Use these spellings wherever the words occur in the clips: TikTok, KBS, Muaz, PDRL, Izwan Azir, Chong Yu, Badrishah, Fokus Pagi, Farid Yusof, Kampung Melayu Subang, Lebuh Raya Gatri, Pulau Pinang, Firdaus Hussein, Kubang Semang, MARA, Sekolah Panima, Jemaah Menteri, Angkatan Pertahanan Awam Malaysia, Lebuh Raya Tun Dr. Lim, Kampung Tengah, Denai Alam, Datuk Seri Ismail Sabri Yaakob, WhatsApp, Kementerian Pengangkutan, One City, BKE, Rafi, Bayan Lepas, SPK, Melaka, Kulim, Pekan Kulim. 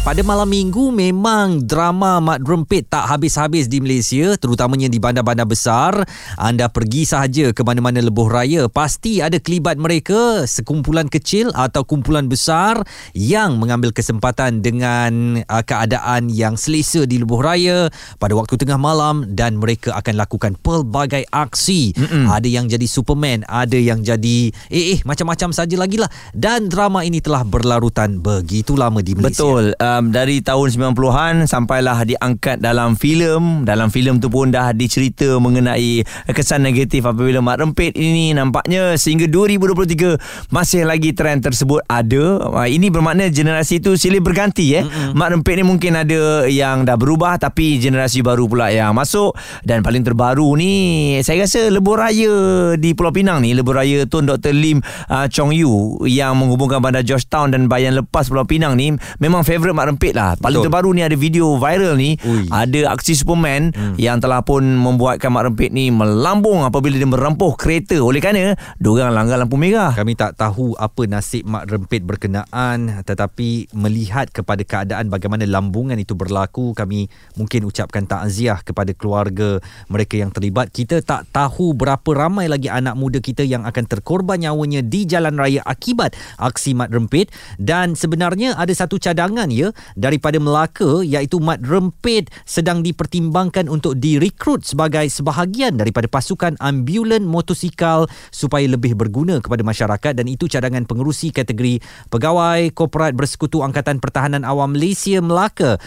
Pada malam minggu, memang drama Mat Rempit tak habis-habis di Malaysia, terutamanya di bandar-bandar besar. Anda pergi sahaja ke mana-mana lebuh raya, pasti ada kelibat mereka, sekumpulan kecil atau kumpulan besar yang mengambil kesempatan dengan keadaan yang selesa di lebuh raya pada waktu tengah malam, dan mereka akan lakukan pelbagai aksi. Ada yang jadi Superman, ada yang jadi macam-macam saja lagi lah. Dan drama ini telah berlarutan begitu lama di Malaysia. Betul. Dari tahun 90-an sampailah diangkat dalam filem. Dalam filem tu pun dah dicerita mengenai kesan negatif apabila Mat Rempit ini, nampaknya sehingga 2023 masih lagi trend tersebut ada. Ini bermakna generasi tu silih berganti. Mat Rempit ni mungkin ada yang dah berubah, tapi generasi baru pula yang masuk. Dan paling terbaru ni, saya rasa lebuh raya di Pulau Pinang ni, lebuh raya Tun Dr. Lim, Chong Yu, yang menghubungkan bandar Georgetown dan Bayan Lepas Pulau Pinang ni, memang favourite Mat Rempit lah. Paling terbaru ni ada video viral ni. Ada aksi Superman yang telah pun membuatkan Mat Rempit ni melambung apabila dia merampuh kereta, oleh kerana diorang langgar lampu merah. Kami tak tahu apa nasib Mat Rempit berkenaan, tetapi melihat kepada keadaan bagaimana lambungan itu berlaku, kami mungkin ucapkan takziah kepada keluarga mereka yang terlibat. Kita tak tahu berapa ramai lagi anak muda kita yang akan terkorban nyawanya di jalan raya akibat aksi Mat Rempit. Dan sebenarnya ada satu cadangan daripada Melaka, iaitu Mat Rempit sedang dipertimbangkan untuk direkrut sebagai sebahagian daripada pasukan ambulan motosikal supaya lebih berguna kepada masyarakat, dan itu cadangan pengerusi kategori pegawai korporat bersekutu Angkatan Pertahanan Awam Malaysia Melaka,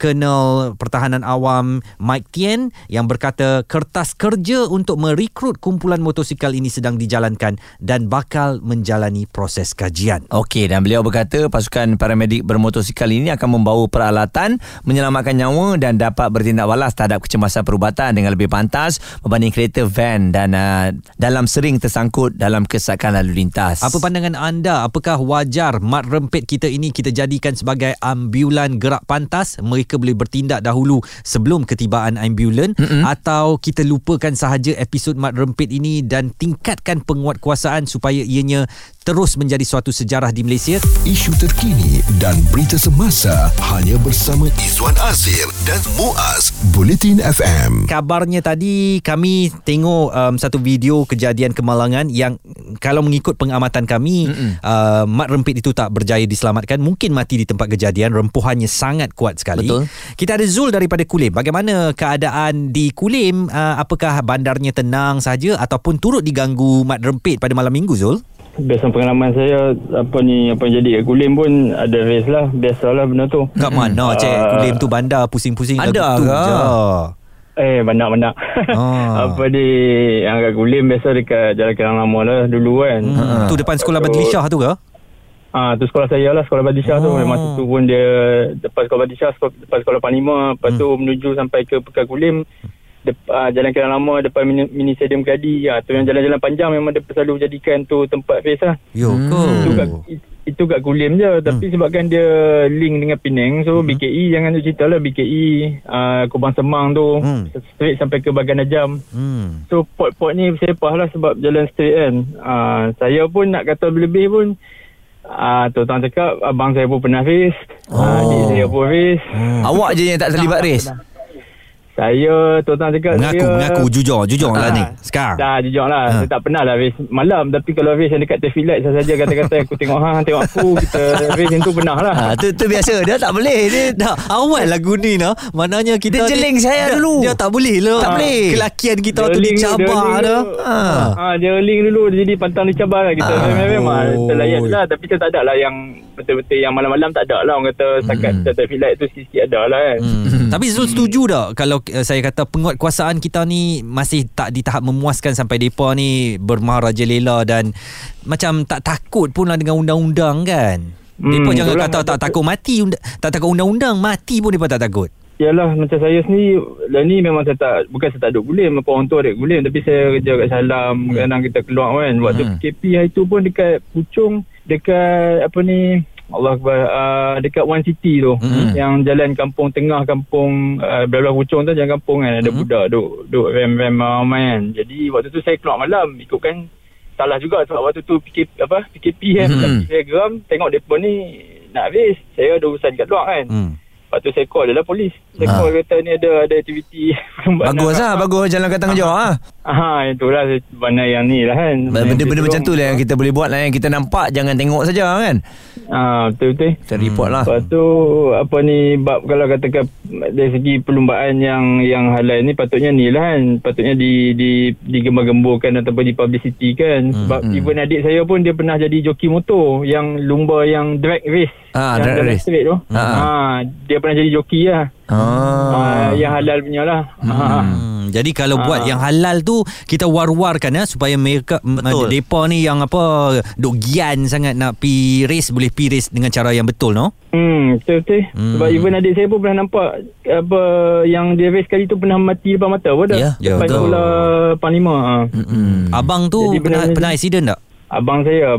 Kolonel Pertahanan Awam Mike Tien, yang berkata kertas kerja untuk merekrut kumpulan motosikal ini sedang dijalankan dan bakal menjalani proses kajian. Dan beliau berkata pasukan paramedik bermotosikal kali ini akan membawa peralatan menyelamatkan nyawa dan dapat bertindak balas terhadap kecemasan perubatan dengan lebih pantas berbanding kereta van dan dalam sering tersangkut dalam kesakan lalu lintas. Apa pandangan anda? Apakah wajar Mat Rempit kita ini kita jadikan sebagai ambulan gerak pantas? Mereka boleh bertindak dahulu sebelum ketibaan ambulan, atau kita lupakan sahaja episod Mat Rempit ini dan tingkatkan penguatkuasaan supaya ianya terus menjadi suatu sejarah di Malaysia? Isu terkini dan berita semasa hanya bersama Izwan Azir dan Muaz, Buletin FM. Kabarnya tadi kami tengok satu video kejadian kemalangan yang kalau mengikut pengamatan kami, Mat Rempit itu tak berjaya diselamatkan, mungkin mati di tempat kejadian. Rempuhannya sangat kuat sekali. Betul. Kita ada Zul daripada Kulim. Bagaimana keadaan di Kulim? Apakah bandarnya tenang saja ataupun turut diganggu Mat Rempit pada malam minggu, Zul? Biasa pengalaman saya, apa yang jadi kat Kulim pun ada race lah. Biasalah benda tu. Kat mana cik? Kulim tu bandar pusing-pusing ada lagu tu je. Banyak-banyak. Apa di yang kat Kulim biasa dekat Jalan Kilang Lama lah dulu kan. Tu depan sekolah Badrishah tu ke? Tu sekolah saya lah, sekolah Badrishah tu. Masa tu pun dia depan sekolah Badrishah, depan sekolah Panima. Lepas tu menuju sampai ke Pekan Kulim. Jalan Kilang Lama depan mini stadium Kadi, tu yang jalan-jalan panjang memang dia selalu jadikan tu tempat race lah. Itu kat Kulim je, tapi sebabkan dia link dengan Penang, so BKE jangan nak cerita lah. BKE Kubang Semang tu straight sampai ke Bagan Ajam. So port-port ni sepah lah sebab jalan straight kan. Saya pun nak kata lebih pun, tuan cakap abang saya pun pernah race, adik saya pun race. Awak je yang tak terlibat race? Saya tuan-tuan cakap Mengaku jujur lah ni sekarang. Dah jujur lah. Saya tak pernah lah race malam, tapi kalau race yang dekat traffic light saya saja kata-kata aku tengok hang, tengok aku, kita race yang tu pernah lah. Tu biasa. Dia tak boleh. Dia dah awal lagu ni lah. Maknanya kita dia jeling saya dulu. Dia tak boleh lah. Tak boleh. Kelakian kita waktu dicabar dah. Dia link dulu. Dia jadi pantang dicabar lah. Kita memang terlayak lah. Tapi kita tak ada lah yang betul-betul yang malam-malam tak ada lah. Orang kata sakat traffic light tu sikit-sikit ada lah kan. Tapi Zul setuju tak kalau saya kata penguatkuasaan kita ni masih tak di tahap memuaskan sampai mereka ni bermaharajalela dan macam tak takut pun lah dengan undang-undang kan? Mereka jangan kata tak takut mati, tak takut undang-undang, mati pun mereka tak takut. Yalah, macam saya sendiri lah ni memang saya tak, bukan saya tak duduk Kulim, apa orang tua duduk Kulim, tapi saya kerja kat Salam, kadang kita keluar kan. Waktu PKP hari tu pun dekat Puchong, dekat apa ni, Allah Akbar, dekat One City tu, yang jalan Kampung Tengah, Kampung Belah-belah Puchong tu, jalan kampung kan, ada budak duduk rem-rem ramai kan. Jadi waktu tu saya keluar malam, ikutkan salah juga sebab waktu tu PKP kan, saya geram tengok depa ni nak habis, saya ada urusan kat luar kan. Lepas tu saya call dia lah polis. Saya call kata ni ada aktiviti. Bagus lah, bagus jalan kat tanggungjawab lah. Aha, itulah sebenarnya yang ni lah kan. Benda-benda macam tu lah yang kita boleh buat lah. Yang kita nampak, jangan tengok saja kan. Betul-betul. Kita report lah. Lepas tu, apa ni, bab kalau katakan dari segi perlumbaan yang halal ni, patutnya ni lah kan. Patutnya digembar-gemburkan ataupun dipublicitikan. Sebab even adik saya pun dia pernah jadi joki motor. Yang lumba yang drag race. Drag race tu. Dia pernah jadi joki lah. Yang halal punya lah. Jadi kalau buat yang halal tu kita war-warkan ya, supaya mereka depa ni yang apa duk gian sangat nak pi race, boleh pi race dengan cara yang betul no. Betul. Sebab even adik saya pun pernah nampak apa yang dia race kali tu pernah mati depan mata pun dah. Depan Sekolah Panima. Abang tu jadi pernah accident tak? Abang saya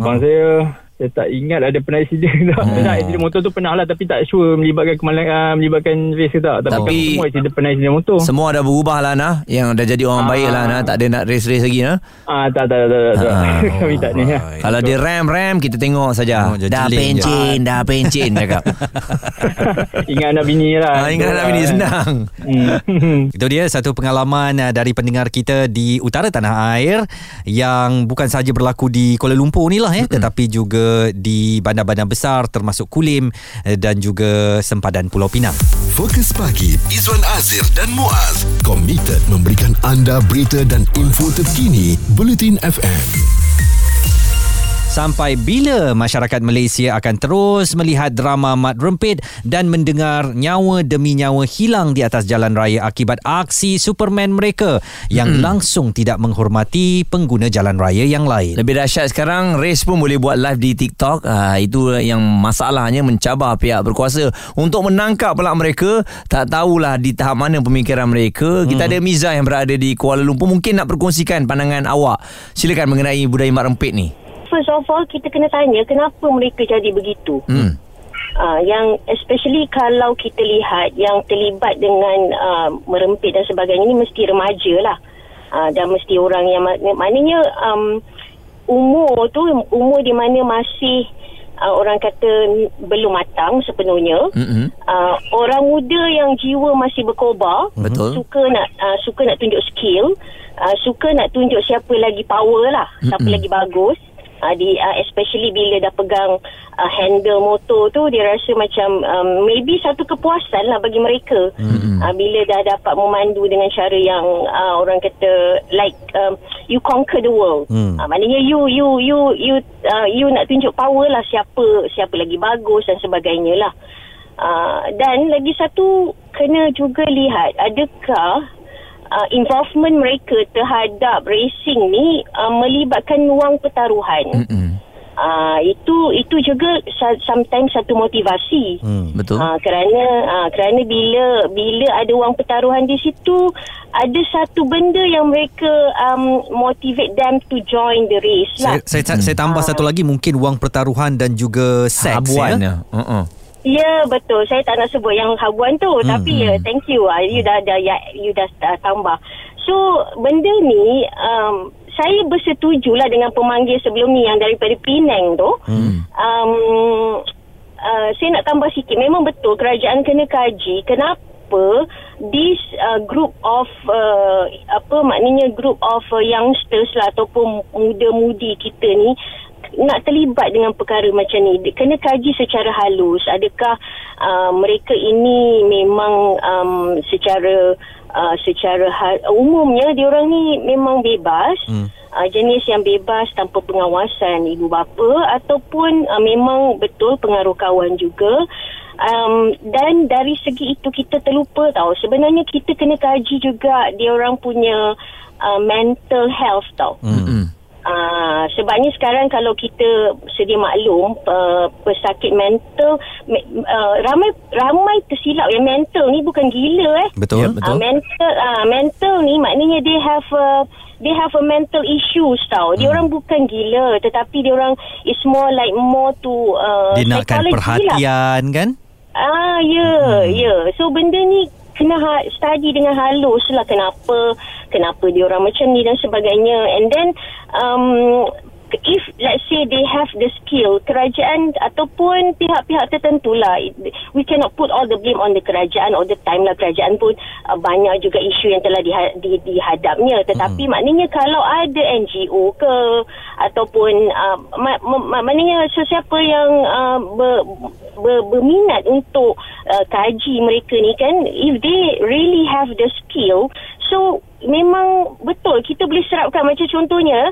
saya tak ingat ada pernah accident tak. Accident motor tu pernah lah, tapi tak sure melibatkan race ke tak. Tapi semua accident pernah accident motor. Semua dah berubah lah nah. Yang dah jadi orang baik lah nah. Tak ada nak race-race lagi nah. Tak. Kami tak ni lah. Kalau dia ram kita tengok saja. Dah pencin cakap. Ingat anak bini lah. Ingat anak bini senang. Itu dia satu pengalaman dari pendengar kita di utara tanah air, yang bukan sahaja berlaku di Kuala Lumpur ni lah ya, tetapi juga di bandar-bandar besar termasuk Kulim dan juga sempadan Pulau Pinang. Fokus Pagi, Izwan Azir dan Muaz komited memberikan anda berita dan info terkini Buletin FM. Sampai bila masyarakat Malaysia akan terus melihat drama Mat Rempit dan mendengar nyawa demi nyawa hilang di atas jalan raya akibat aksi Superman mereka yang langsung tidak menghormati pengguna jalan raya yang lain? Lebih dahsyat sekarang, race pun boleh buat live di TikTok. Itu yang masalahnya, mencabar pihak berkuasa untuk menangkap pula mereka. Tak tahulah di tahap mana pemikiran mereka. Kita ada Miza yang berada di Kuala Lumpur, mungkin nak berkongsikan pandangan awak. Silakan mengenai budaya Mat Rempit ni. First of all, kita kena tanya kenapa mereka jadi begitu. Yang especially kalau kita lihat yang terlibat dengan merempit dan sebagainya ni mesti remaja lah, dan mesti orang yang maknanya umur tu, umur di mana masih orang kata belum matang sepenuhnya. Orang muda yang jiwa masih berkobar, suka nak tunjuk skill, suka nak tunjuk siapa lagi power lah, siapa lagi bagus. Especially bila dah pegang handle motor tu, dia rasa macam maybe satu kepuasan lah bagi mereka. Bila dah dapat memandu dengan cara yang orang kata like you conquer the world. Maknanya you nak tunjuk power lah, siapa lagi bagus dan sebagainya lah. Dan lagi satu, kena juga lihat adakah involvement mereka terhadap racing ni melibatkan wang pertaruhan. Itu juga sometimes satu motivasi. Betul. Kerana bila ada wang pertaruhan di situ, ada satu benda yang mereka motivate them to join the race lah. Saya tambah satu lagi, mungkin wang pertaruhan dan juga seks ya. Ya, betul. Saya tak nak sebut yang habuan tu, tapi ya, thank you. You dah tambah. So, benda ni saya bersetujulah dengan pemanggil sebelum ni yang daripada Penang tu. Saya nak tambah sikit. Memang betul, kerajaan kena kaji kenapa this group of youngsters lah ataupun muda-mudi kita ni nak terlibat dengan perkara macam ni. Kena kaji secara halus. Adakah mereka ini memang secara umumnya diorang ni memang bebas, jenis yang bebas tanpa pengawasan ibu bapa, ataupun memang betul pengaruh kawan juga. Dan dari segi itu kita terlupa tau, sebenarnya kita kena kaji juga diorang punya mental health tau. Sebabnya sekarang kalau kita sedia maklum, pesakit mental, ramai tersilap yang mental ni bukan gila. Betul, betul. Mental ni maknanya they have a mental issues tau. Dia orang bukan gila, tetapi dia orang is more like more to dia nakkan perhatian lah, kan? Ya. So benda ni kena study dengan halus lah, kenapa dia orang macam ni dan sebagainya. And then if let's say they have the skill, kerajaan ataupun pihak-pihak tertentulah, we cannot put all the blame on the kerajaan all the time lah. Kerajaan pun banyak juga isu yang telah dihadapnya, tetapi maknanya kalau ada NGO ke ataupun maknanya sesiapa yang berminat untuk kaji mereka ni kan, if they really have the skill, so memang betul kita boleh serapkan. Macam contohnya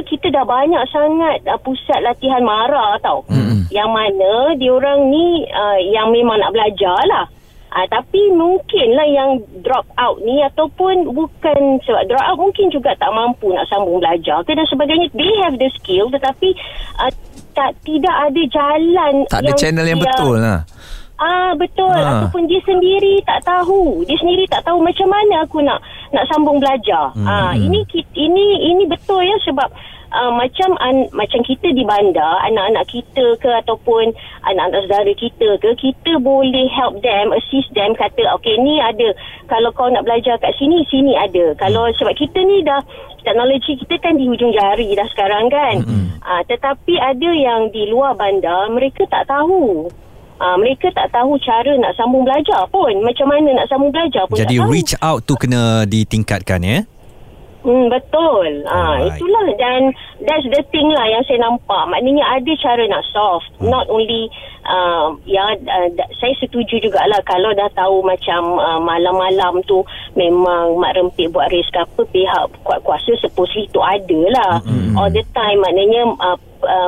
kita dah banyak sangat pusat latihan MARA tau, yang mana diorang ni yang memang nak belajar lah. Tapi mungkinlah yang drop out ni, ataupun bukan sebab drop out, mungkin juga tak mampu nak sambung belajar ke dan sebagainya. They have the skill, tetapi tidak ada jalan, tak ada channel yang betul lah. Betul. Ataupun dia sendiri tak tahu. Dia sendiri tak tahu macam mana aku nak sambung belajar. Ini betul ya, sebab macam kita di bandar, anak-anak kita ke ataupun anak-anak saudara kita ke, kita boleh help them, assist them, kata okey ni ada, kalau kau nak belajar kat sini ada. Kalau sebab kita ni dah teknologi kita kan di hujung jari dah sekarang kan. Tetapi ada yang di luar bandar, mereka tak tahu. Mereka tak tahu cara nak sambung belajar pun. Macam mana nak sambung belajar pun. Jadi reach out tu kena ditingkatkan ya? Betul. Itulah, dan that's the thing lah yang saya nampak. Maknanya ada cara nak solve. Not only saya setuju jugalah kalau dah tahu macam malam-malam tu memang Mat Rempit buat risk apa, pihak kuasa supposedly tu ada lah all the time. Maknanya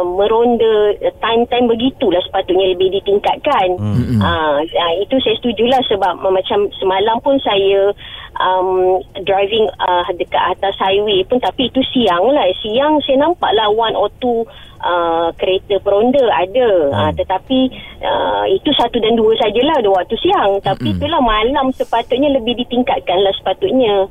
meronda time-time begitulah sepatutnya lebih ditingkatkan. Itu saya setujulah, sebab macam semalam pun saya driving dekat atas highway pun, tapi itu siang saya nampak lah one or two kereta peronda ada. Tetapi itu satu dan dua sajalah waktu siang, tapi itulah malam sepatutnya lebih ditingkatkan lah sepatutnya.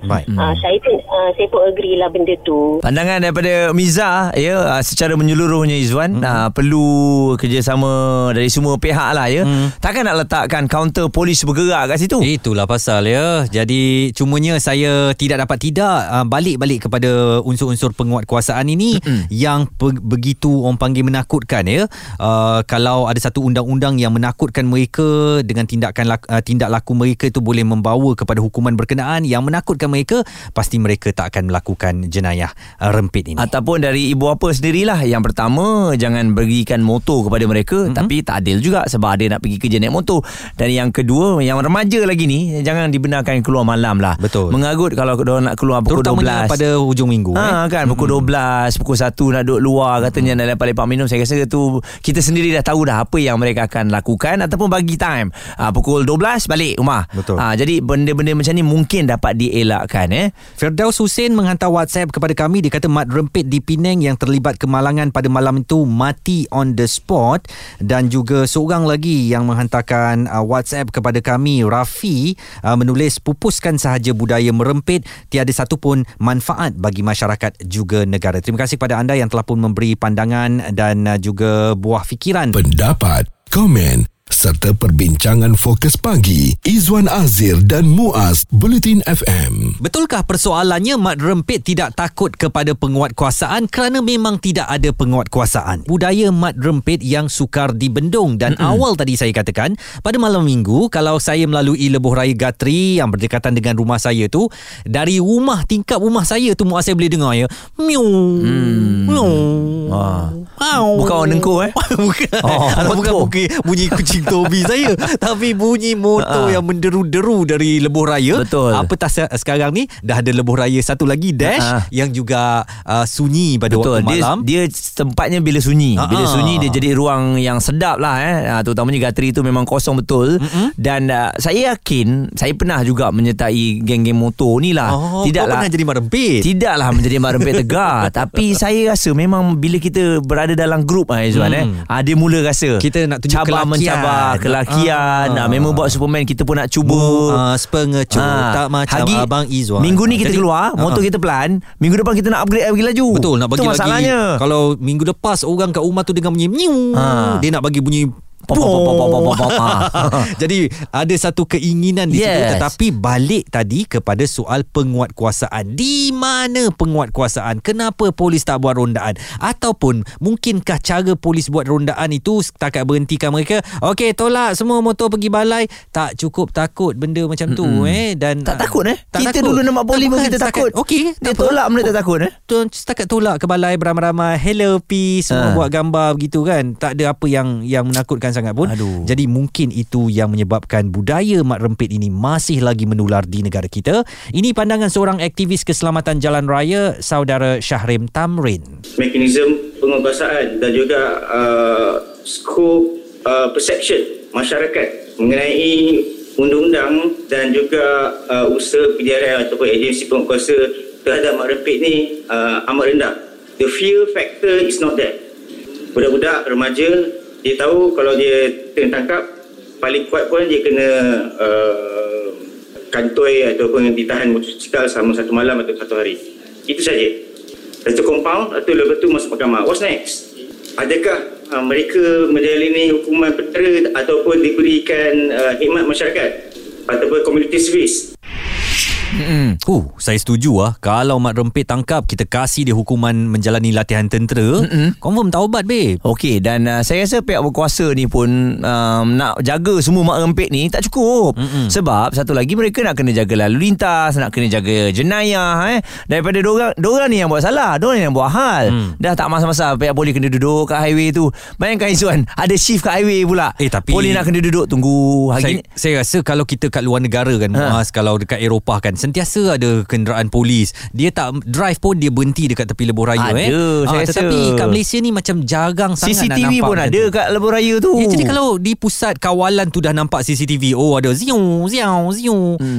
Saya pun agree lah benda tu. Pandangan daripada Miza ya, secara menyeluruh Izwan, perlu kerjasama dari semua pihak lah ya. Takkan nak letakkan kaunter polis bergerak kat situ. Itulah pasal ya. Jadi cumanya saya tidak dapat balik kepada unsur-unsur penguatkuasaan ini yang begitu orang panggil menakutkan ya. Kalau ada satu undang-undang yang menakutkan mereka dengan tindak laku mereka itu boleh membawa kepada hukuman berkenaan yang menakutkan mereka, pasti mereka tak akan melakukan jenayah rempit ini. Ataupun dari ibu apa sendirilah, yang pertama jangan berikan motor kepada mereka, tapi tak adil juga sebab ada nak pergi kerja naik motor. Dan yang kedua, yang remaja lagi ni, jangan dibenarkan keluar malam lah. Betul. Mengarut kalau diorang nak keluar pukul 12. Terutamanya pada hujung minggu kan, pukul 12, pukul 1 nak duduk luar katanya, nak lepak-lepak minum. Saya rasa tu kita sendiri dah tahu dah apa yang mereka akan lakukan. Ataupun bagi time, pukul 12 balik rumah. Betul. Jadi benda-benda macam ni mungkin dapat dielakkan . Firdaus Hussein menghantar WhatsApp kepada kami. Dia kata Mat Rempit di Penang yang terlibat kemalangan pada malam itu mati on the spot. Dan juga seorang lagi yang menghantarkan WhatsApp kepada kami, Rafi, menulis pupuskan sahaja budaya merempit, tiada satu pun manfaat bagi masyarakat juga negara. Terima kasih kepada anda yang telah pun memberi pandangan dan juga buah fikiran. Pendapat, komen serta perbincangan Fokus Pagi Izwan Azir dan Muaz, Buletin FM. Betulkah persoalannya Mat Rempit tidak takut kepada penguatkuasaan kerana memang tidak ada penguatkuasaan? Budaya Mat Rempit yang sukar dibendung. Dan awal tadi saya katakan, pada malam minggu kalau saya melalui Lebuh Raya Gatri yang berdekatan dengan rumah saya tu, dari rumah, tingkap rumah saya tu, Muaz, saya boleh dengar ya, miau miau. Bukan orang dengkur Bukan bunyi kucing tobi saya. Tapi bunyi motor yang menderu-deru dari Lebuh Raya. Betul. Apatah sekarang ni dah ada Lebuh Raya satu lagi dash yang juga sunyi pada waktu malam. Dia tempatnya bila sunyi. Bila sunyi dia jadi ruang yang sedap lah terutamanya Gatri tu memang kosong betul. Dan saya yakin saya pernah juga menyertai geng-geng motor ni lah. Tidaklah pernah jadi Mat Rempit. Tidaklah menjadi Mat Rempit tegar. Tapi saya rasa memang bila kita berada dalam grup Izwan dia mula rasa kita nak tunjuk kelakian. Memang buat Superman kita pun nak cuba pengecut tak macam Hagi, Abang Izwan. Minggu ni kita keluar motor kita pelan, minggu depan kita nak upgrade lagi laju. Betul, nak bagi masalahnya. Kalau minggu lepas orang kat rumah tu dengan bunyi dia nak bagi bunyi Jadi ada satu keinginan di situ. Tetapi balik tadi kepada soal penguatkuasaan. Di mana penguatkuasaan? Kenapa polis tak buat rondaan? Ataupun mungkinkah cara polis buat rondaan itu setakat berhentikan mereka, okey tolak semua motor pergi balai? Tak cukup, takut benda macam tu. Dan tak takut tak kita takut. Dulu nampak polis pun kita setakat, takut. Okey, dia tolak benda tak takut setakat tolak ke balai beramai-ramai, hello peace, semua buat gambar begitu kan. Tak ada apa yang menakutkan sangat pun. Aduh. Jadi mungkin itu yang menyebabkan budaya Mat Rempit ini masih lagi menular di negara kita. Ini pandangan seorang aktivis keselamatan jalan raya, saudara Syahrim Tamrin. Mekanisme penguasaan dan juga skop perception masyarakat mengenai undang-undang dan juga usaha PDRL ataupun agensi penguasa terhadap Mat Rempit ni amat rendah. The fear factor is not there. Budak-budak remaja dia tahu kalau dia tertangkap paling kuat pun dia kena kantoi ataupun ditahan motosikal selama satu malam atau satu hari. Itu saja. Lepas tu compound, lepas tu masuk mahkamah. What's next? Adakah mereka menjalani hukuman penjara ataupun diberikan khidmat masyarakat ataupun community service? Saya setuju kalau Mat Rempit tangkap, kita kasih dia hukuman menjalani latihan tentera, confirm taubat babe. Okey, dan saya rasa pihak berkuasa ni pun nak jaga semua Mat Rempit ni tak cukup. Sebab satu lagi mereka nak kena jaga lalu lintas, nak kena jaga jenayah daripada dorang ni yang buat salah, dorang yang buat hal. Dah tak masa-masa pihak boleh kena duduk kat highway tu. Bayangkan Izwan, ada shift kat highway pula. Tapi boleh nak kena duduk tunggu hari ni. Saya rasa kalau kita kat luar negara kan, Muaz, kalau dekat Eropah kan sentiasa ada kenderaan polis. Dia tak drive pun dia berhenti dekat tepi lebuh raya. Tetapi kat Malaysia ni macam jarang sangat nak nampak. CCTV pun ada kat lebuh raya tu. Jadi kalau di pusat kawalan tu dah nampak CCTV, ada ziung.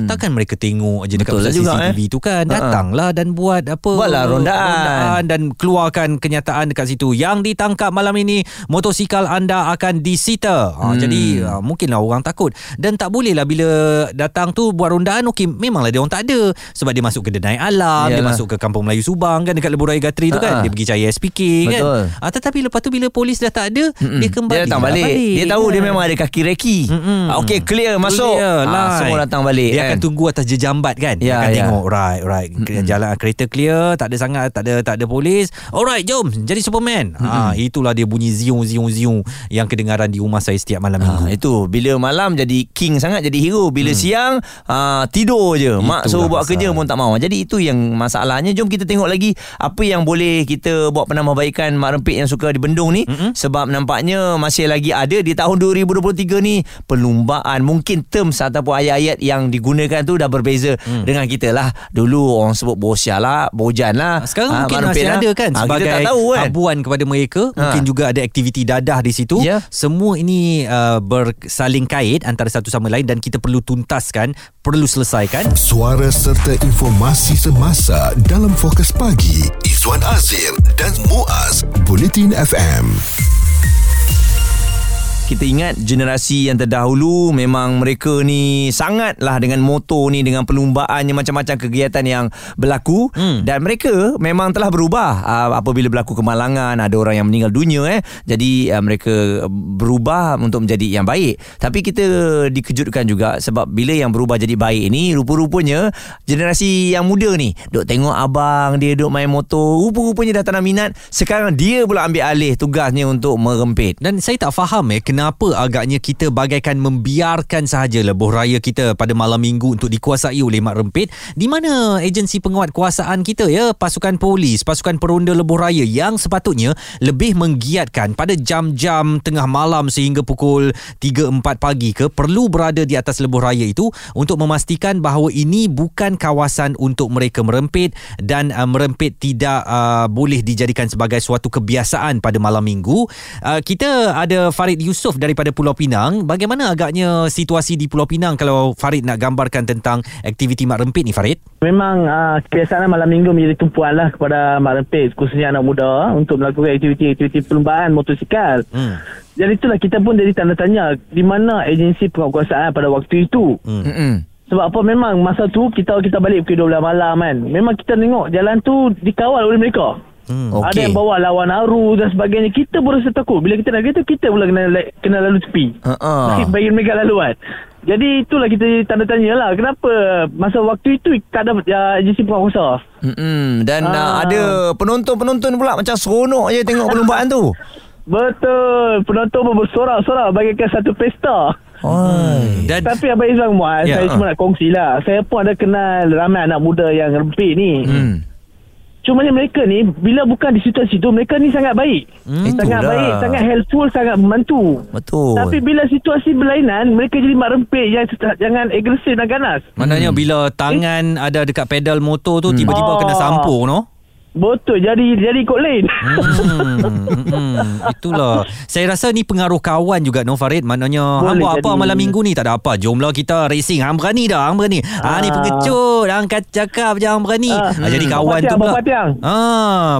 Takkan mereka tengok aje dekat pusat juga, CCTV tu kan. Datanglah dan buatlah rondaan dan keluarkan kenyataan dekat situ. Yang ditangkap malam ini, motosikal anda akan disita. Jadi mungkinlah orang takut. Dan tak bolehlah bila datang tu buat rondaan. Okey, memanglah dia orang tak ada, sebab dia masuk ke Denai Alam. Yalah. Dia masuk ke Kampung Melayu Subang kan, dekat Lebuh Raya Gatri tu kan. Dia pergi cari SPK kan. Tetapi lepas tu bila polis dah tak ada, dia kembali, dia datang balik. Dia tahu dia memang ada kaki reki. Okey, clear masuk, semua datang balik. Dia akan tunggu atas jejambat kan. Dia akan tengok right jalan kereta clear, tak ada sangat, tak ada polis. Alright, jom jadi Superman. Itulah dia bunyi ziung yang kedengaran di rumah saya setiap malam minggu. Itu bila malam jadi king sangat, jadi hero. Bila siang tidur je. Mak suruh buat kerja pun tak mahu. Jadi itu yang masalahnya. Jom kita tengok lagi apa yang boleh kita buat penambahbaikan Mat Rempit yang suka dibendung ni. Sebab nampaknya masih lagi ada di tahun 2023 ni perlumbaan. Mungkin terms ataupun ayat-ayat yang digunakan tu dah berbeza dengan kita lah. Dulu orang sebut bosya lah, bojan lah. Sekarang mungkin masih ada kan, sebagai kita tak tahu kan, abuan kepada mereka. Mungkin juga ada aktiviti dadah di situ. Semua ini bersaling kait antara satu sama lain, dan kita perlu tuntaskan, perlu selesaikan. Suara serta informasi semasa dalam Fokus Pagi, Izwan Azir dan Muaz, Buletin FM. Kita ingat generasi yang terdahulu memang mereka ni sangatlah dengan motor ni, dengan perlumbaannya, macam-macam kegiatan yang berlaku. Dan mereka memang telah berubah apabila berlaku kemalangan, ada orang yang meninggal dunia. Jadi mereka berubah untuk menjadi yang baik. Tapi kita dikejutkan juga, sebab bila yang berubah jadi baik ni, rupa-rupanya generasi yang muda ni duk tengok abang dia duk main motor, rupa-rupanya dah tak nak minat. Sekarang dia pula ambil alih tugasnya untuk merempit. Dan saya tak faham kenapa kenapa agaknya kita bagaikan membiarkan sahaja lebuh raya kita pada malam minggu untuk dikuasai oleh Mat Rempit, di mana agensi penguat kuasaan kita, ya, pasukan polis, pasukan peronda lebuh raya yang sepatutnya lebih menggiatkan pada jam-jam tengah malam sehingga pukul 3-4 pagi ke, perlu berada di atas lebuh raya itu untuk memastikan bahawa ini bukan kawasan untuk mereka merempit, dan merempit tidak boleh dijadikan sebagai suatu kebiasaan pada malam minggu. Kita ada Farid Yusof daripada Pulau Pinang. Bagaimana agaknya situasi di Pulau Pinang kalau Farid nak gambarkan tentang aktiviti Mat Rempit ni, Farid? Memang kebiasaan malam minggu menjadi tumpuan lah kepada Mat Rempit, khususnya anak muda, untuk melakukan aktiviti perlumbaan motosikal. Jadi itulah kita pun jadi tanda tanya di mana agensi penguatkuasaan pada waktu itu. Sebab apa, memang masa tu kita balik pukul 12 malam kan, memang kita tengok jalan tu dikawal oleh mereka. Ada yang bawa lawan arus dan sebagainya. Kita berasa takut. Bila kita nak kereta, kita pula kena lalu tepi. Bagi mereka laluan. Jadi itulah kita tanda tanya lah, kenapa masa waktu itu tak ada agensi penguasa. Dan ada penonton-penonton pula macam seronok je tengok perlumbaan tu. Betul. Penonton pun bersorak-sorak bagaikan satu pesta. Tapi Abang Izwan, Muaz, saya cuma nak kongsilah. Saya pun ada kenal ramai anak muda yang rempit ni. Cuma ni mereka ni, bila bukan di situasi tu, mereka ni sangat baik. Sangat baik, sangat helpful, sangat membantu. Betul. Tapi bila situasi berlainan, mereka jadi mak rempit yang jangan agresif dan ganas. Maknanya bila tangan ada dekat pedal motor tu, tiba-tiba kena sampung, no? Betul, jadi ikut lain. Itulah. Saya rasa ni pengaruh kawan juga, no, Farid. Maknanya hamba apa malam minggu ni tak ada apa. Jomlah kita racing. Hang berani dah, hang berani. Ni pengecut, hang cakap je hang berani. Jadi kawan tu pula.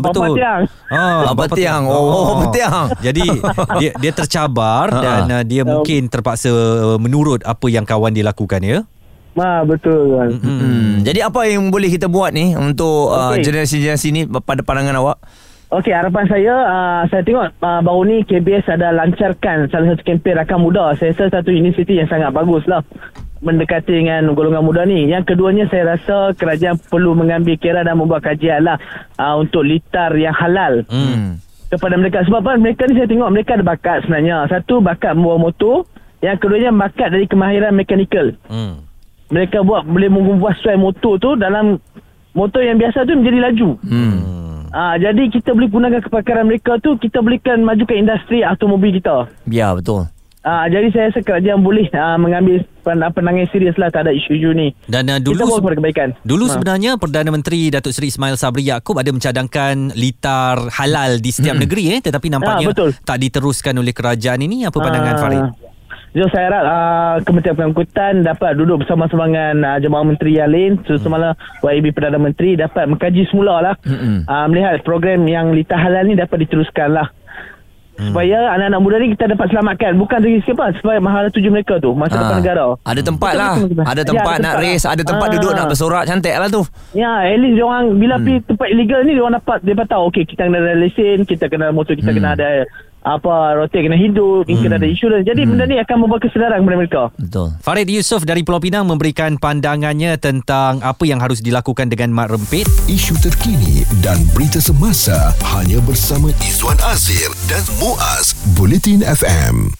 Betul. Abang Tiang. Tiang. Jadi dia tercabar dan dia mungkin terpaksa menurut apa yang kawan dia lakukan, ya. Betul kan. Jadi apa yang boleh kita buat ni untuk generasi-generasi ni pada pandangan awak? Harapan saya, saya tengok baru ni KBS ada lancarkan salah satu kempen rakan muda. Saya rasa satu inisiatif yang sangat bagus lah, mendekati dengan golongan muda ni. Yang keduanya, saya rasa kerajaan perlu mengambil kira dan membuat kajian lah untuk litar yang halal kepada mereka. Sebab mereka ni saya tengok mereka ada bakat sebenarnya. Satu, bakat membawa motor. Yang keduanya, bakat dari kemahiran mekanikal. Mereka boleh membuat suai motor tu dalam motor yang biasa tu menjadi laju. Jadi kita boleh gunakan kepakaran mereka tu, kita bolehkan majukan industri automobil kita. Ya, betul. Jadi saya rasa kerajaan boleh mengambil pandangan serius lah terhadap isu-isu ni. Dan kita buat kepada kebaikan. Dulu sebenarnya Perdana Menteri Datuk Seri Ismail Sabri Yaakob ada mencadangkan litar halal di setiap negeri, tetapi nampaknya tak diteruskan oleh kerajaan ini. Apa pandangan Farid? Jadi saya harap Kementerian Pengangkutan dapat duduk bersama-sama dengan jemaah menteri yang lain, terutamanya YB Perdana Menteri, dapat mengkaji semula lah, melihat program yang litar halal ni dapat diteruskan lah, supaya anak-anak muda ni kita dapat selamatkan, bukan dari siapa, supaya mahala tuju mereka tu masa depan negara. Ada tempat lah, ada tempat nak race, ada tempat duduk nak bersorak, cantik lah tu. Ya, at least diorang bila pergi tempat illegal ni, diorang dapat, dia tahu, okey, kita kena ada lesen, kita kena motor, kita kena ada roti, kena hidup, kena ada insurans. Jadi benda ni akan membuat kesedaran kepada mereka. Betul. Farid Yusof dari Pulau Pinang memberikan pandangannya tentang apa yang harus dilakukan dengan Mat Rempit. Isu terkini dan berita semasa hanya bersama Izwan Azir dan Muaz, Buletin FM.